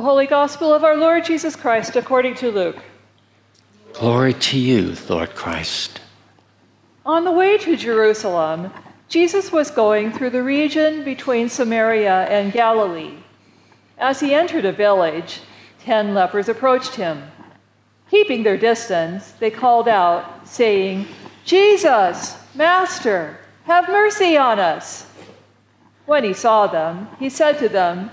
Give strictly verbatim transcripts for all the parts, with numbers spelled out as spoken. The Holy Gospel of our Lord Jesus Christ according to Luke. Glory to you, Lord Christ. On the way to Jerusalem, Jesus was going through the region between Samaria and Galilee. As he entered a village, ten lepers approached him. Keeping their distance, they called out, saying, "Jesus, Master, have mercy on us." When he saw them, he said to them,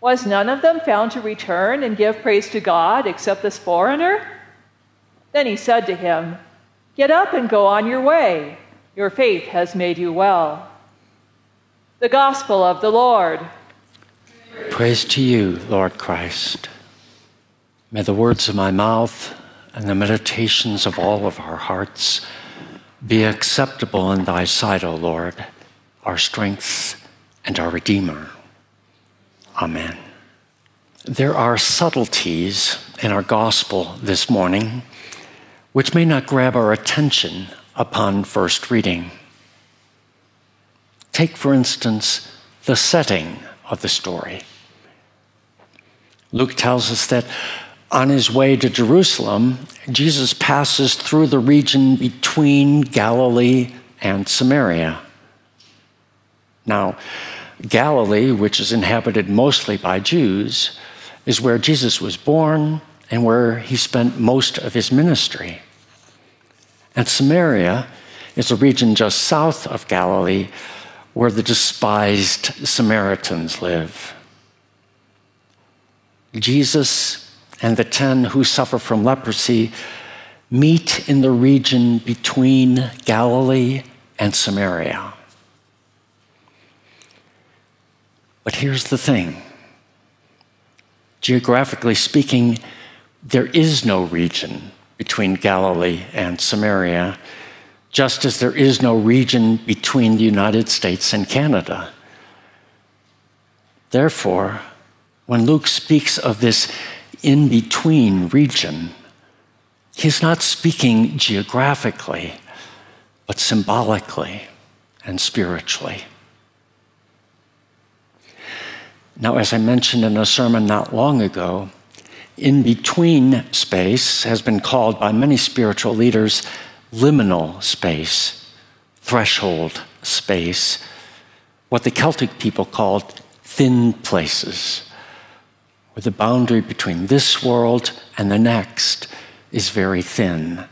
Was none of them found to return and give praise to God except this foreigner?" Then he said to him, "Get up and go on your way. Your faith has made you well." The Gospel of the Lord. Praise to you, Lord Christ. May the words of my mouth and the meditations of all of our hearts be acceptable in thy sight, O Lord, our strength and our Redeemer. Amen. There are subtleties in our gospel this morning which may not grab our attention upon first reading. Take, for instance, the setting of the story. Luke tells us that on his way to Jerusalem, Jesus passes through the region between Galilee and Samaria. Now, Galilee, which is inhabited mostly by Jews, is where Jesus was born and where he spent most of his ministry. And Samaria is a region just south of Galilee where the despised Samaritans live. Jesus and the ten who suffer from leprosy meet in the region between Galilee and Samaria. But here's the thing. Geographically speaking, there is no region between Galilee and Samaria, just as there is no region between the United States and Canada. Therefore, when Luke speaks of this in-between region, he's not speaking geographically, but symbolically and spiritually. Now, as I mentioned in a sermon not long ago, in-between space has been called by many spiritual leaders liminal space, threshold space, what the Celtic people called thin places, where the boundary between this world and the next is very thin,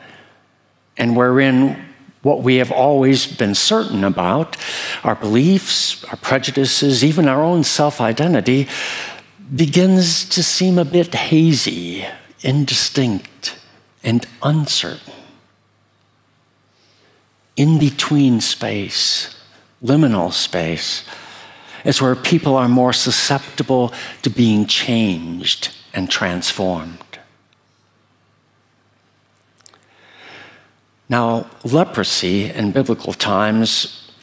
and wherein what we have always been certain about, our beliefs, our prejudices, even our own self-identity, begins to seem a bit hazy, indistinct, and uncertain. In-between space, liminal space, is where people are more susceptible to being changed and transformed. Now, leprosy in biblical times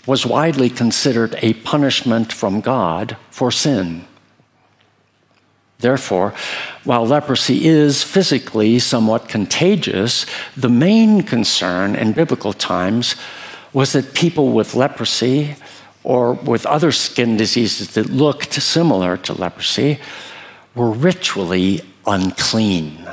was widely considered a punishment from God for sin. Therefore, while leprosy is physically somewhat contagious, the main concern in biblical times was that people with leprosy or with other skin diseases that looked similar to leprosy were ritually unclean.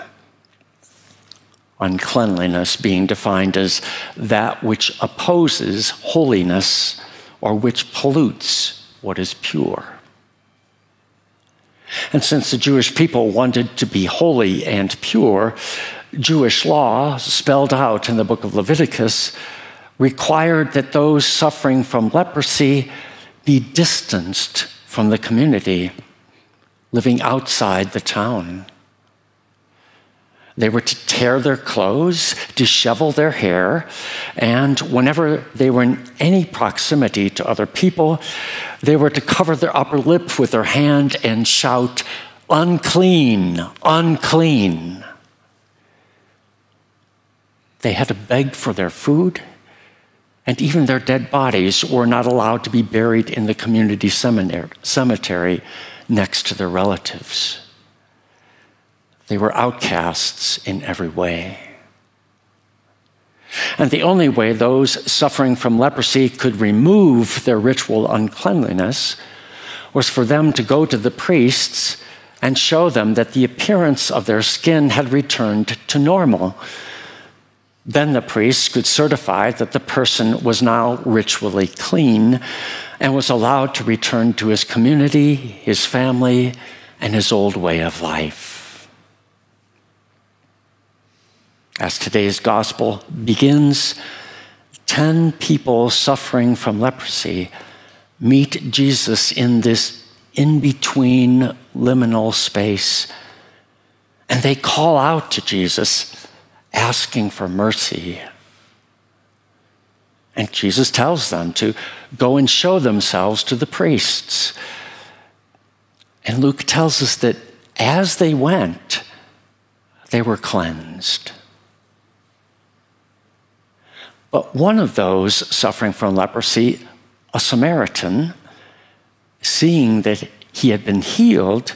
Uncleanliness being defined as that which opposes holiness or which pollutes what is pure. And since the Jewish people wanted to be holy and pure, Jewish law, spelled out in the book of Leviticus, required that those suffering from leprosy be distanced from the community, living outside the town. They were to tear their clothes, dishevel their hair, and whenever they were in any proximity to other people, they were to cover their upper lip with their hand and shout, "Unclean, unclean." They had to beg for their food, and even their dead bodies were not allowed to be buried in the community cemetery next to their relatives. They were outcasts in every way. And the only way those suffering from leprosy could remove their ritual uncleanliness was for them to go to the priests and show them that the appearance of their skin had returned to normal. Then the priests could certify that the person was now ritually clean and was allowed to return to his community, his family, and his old way of life. As today's gospel begins, ten people suffering from leprosy meet Jesus in this in-between liminal space, and they call out to Jesus, asking for mercy. And Jesus tells them to go and show themselves to the priests. And Luke tells us that as they went, they were cleansed. But one of those suffering from leprosy, a Samaritan, seeing that he had been healed,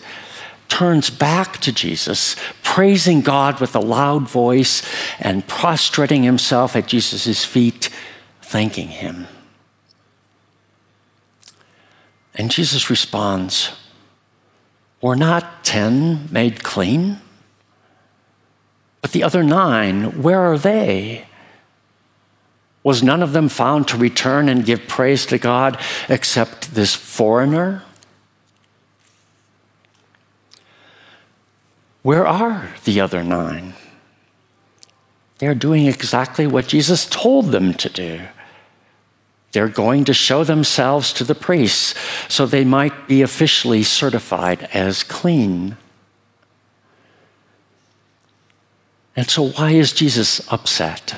turns back to Jesus, praising God with a loud voice and prostrating himself at Jesus' feet, thanking him. And Jesus responds, "Were not ten made clean? But the other nine, where are they? Was none of them found to return and give praise to God except this foreigner?" Where are the other nine? They're doing exactly what Jesus told them to do. They're going to show themselves to the priests so they might be officially certified as clean. And so why is Jesus upset?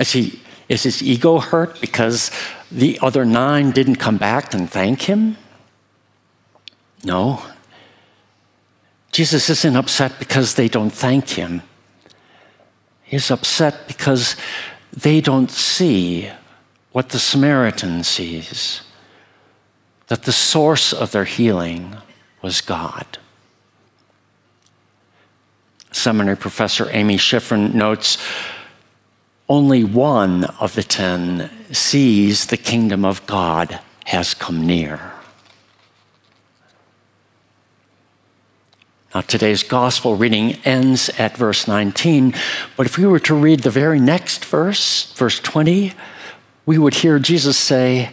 Is he, is his ego hurt because the other nine didn't come back and thank him? No. Jesus isn't upset because they don't thank him. He's upset because they don't see what the Samaritan sees, that the source of their healing was God. Seminary professor Amy Schifrin notes, only one of the ten sees the kingdom of God has come near. Now, today's gospel reading ends at verse nineteen, but if we were to read the very next verse, verse twenty, we would hear Jesus say,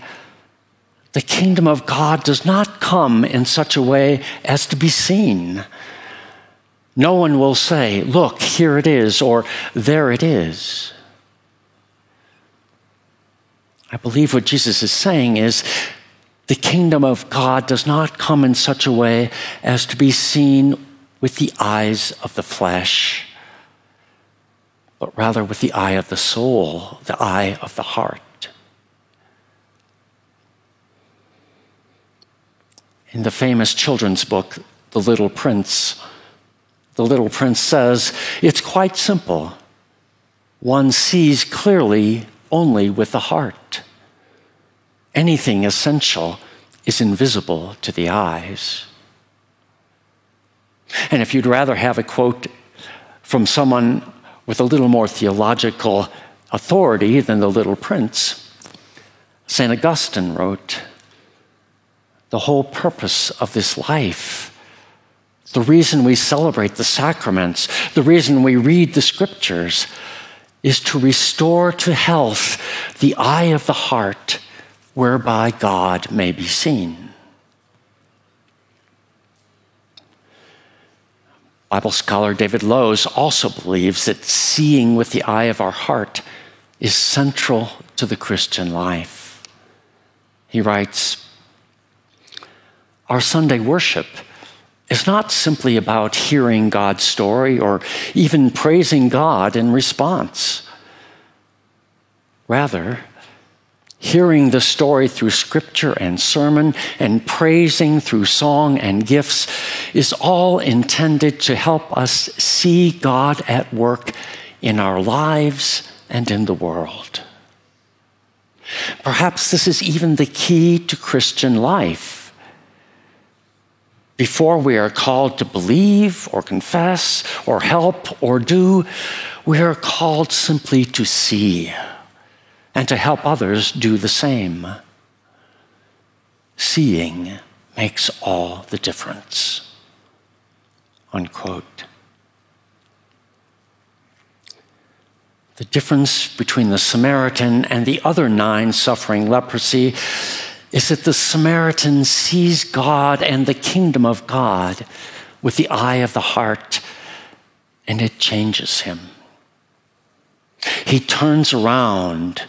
"The kingdom of God does not come in such a way as to be seen. No one will say, 'Look, here it is,' or 'There it is.'" I believe what Jesus is saying is, the kingdom of God does not come in such a way as to be seen with the eyes of the flesh, but rather with the eye of the soul, the eye of the heart. In the famous children's book, The Little Prince, the little prince says, "It's quite simple. One sees clearly only with the heart. Anything essential is invisible to the eyes." And if you'd rather have a quote from someone with a little more theological authority than the Little Prince, Saint Augustine wrote, "The whole purpose of this life, the reason we celebrate the sacraments, the reason we read the scriptures, is to restore to health the eye of the heart, whereby God may be seen." Bible scholar David Lose also believes that seeing with the eye of our heart is central to the Christian life. He writes, "Our Sunday worship is not simply about hearing God's story or even praising God in response. Rather, hearing the story through scripture and sermon and praising through song and gifts is all intended to help us see God at work in our lives and in the world. Perhaps this is even the key to Christian life. Before we are called to believe or confess or help or do, we are called simply to see and to help others do the same. Seeing makes all the difference." Unquote. The difference between the Samaritan and the other nine suffering leprosy is that the Samaritan sees God and the kingdom of God with the eye of the heart, and it changes him. He turns around,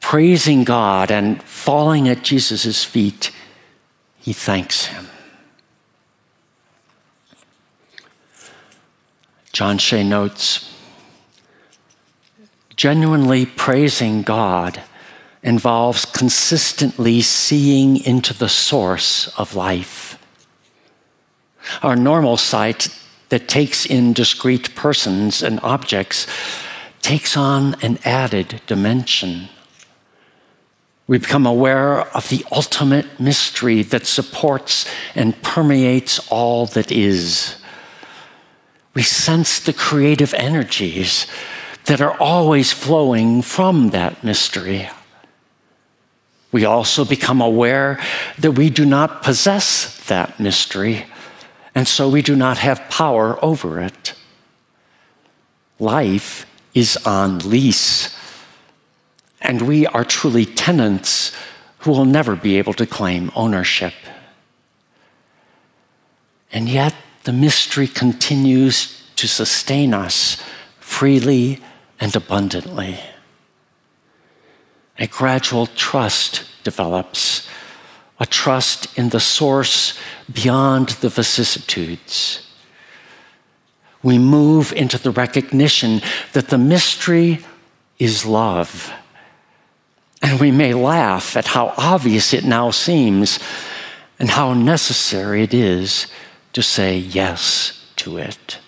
praising God and falling at Jesus' feet. He thanks him. John Shea notes, "Genuinely praising God involves consistently seeing into the source of life. Our normal sight that takes in discrete persons and objects takes on an added dimension. We become aware of the ultimate mystery that supports and permeates all that is. We sense the creative energies that are always flowing from that mystery. We also become aware that we do not possess that mystery, and so we do not have power over it. Life is on lease, and we are truly tenants who will never be able to claim ownership. And yet the mystery continues to sustain us freely and abundantly. A gradual trust develops, a trust in the source beyond the vicissitudes. We move into the recognition that the mystery is love. And we may laugh at how obvious it now seems and how necessary it is to say yes to it."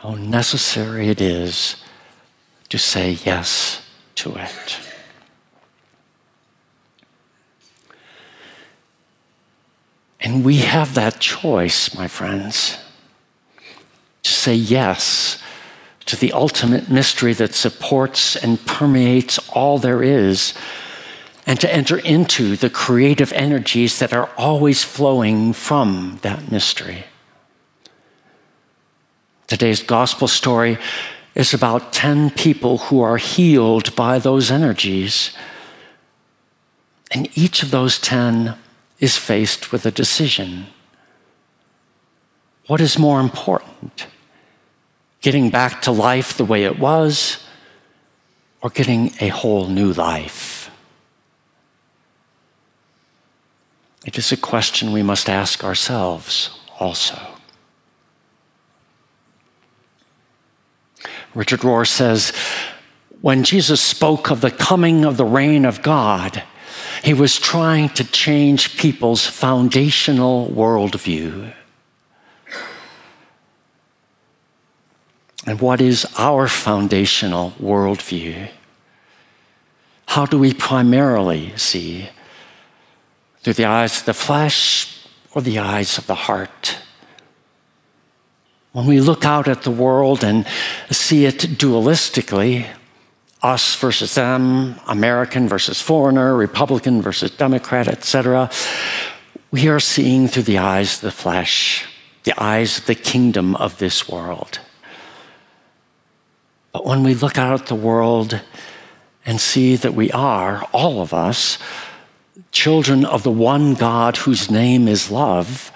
How necessary it is to say yes to it. And we have that choice, my friends, to say yes to the ultimate mystery that supports and permeates all there is, and to enter into the creative energies that are always flowing from that mystery. Today's gospel story is about ten people who are healed by those energies. And each of those ten is faced with a decision. What is more important? Getting back to life the way it was, or getting a whole new life? It is a question we must ask ourselves also. Richard Rohr says, "When Jesus spoke of the coming of the reign of God, he was trying to change people's foundational worldview." And what is our foundational worldview? How do we primarily see? Through the eyes of the flesh or the eyes of the heart? When we look out at the world and see it dualistically, us versus them, American versus foreigner, Republican versus Democrat, et cetera, we are seeing through the eyes of the flesh, the eyes of the kingdom of this world. But when we look out at the world and see that we are, all of us, children of the one God whose name is love,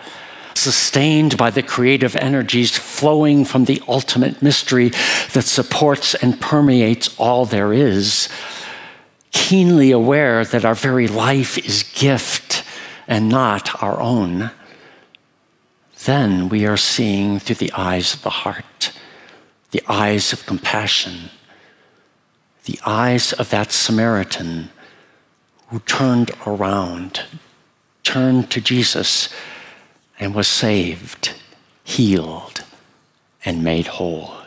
sustained by the creative energies flowing from the ultimate mystery that supports and permeates all there is, keenly aware that our very life is gift and not our own, then we are seeing through the eyes of the heart, the eyes of compassion, the eyes of that Samaritan who turned around, turned to Jesus, and was saved, healed, and made whole.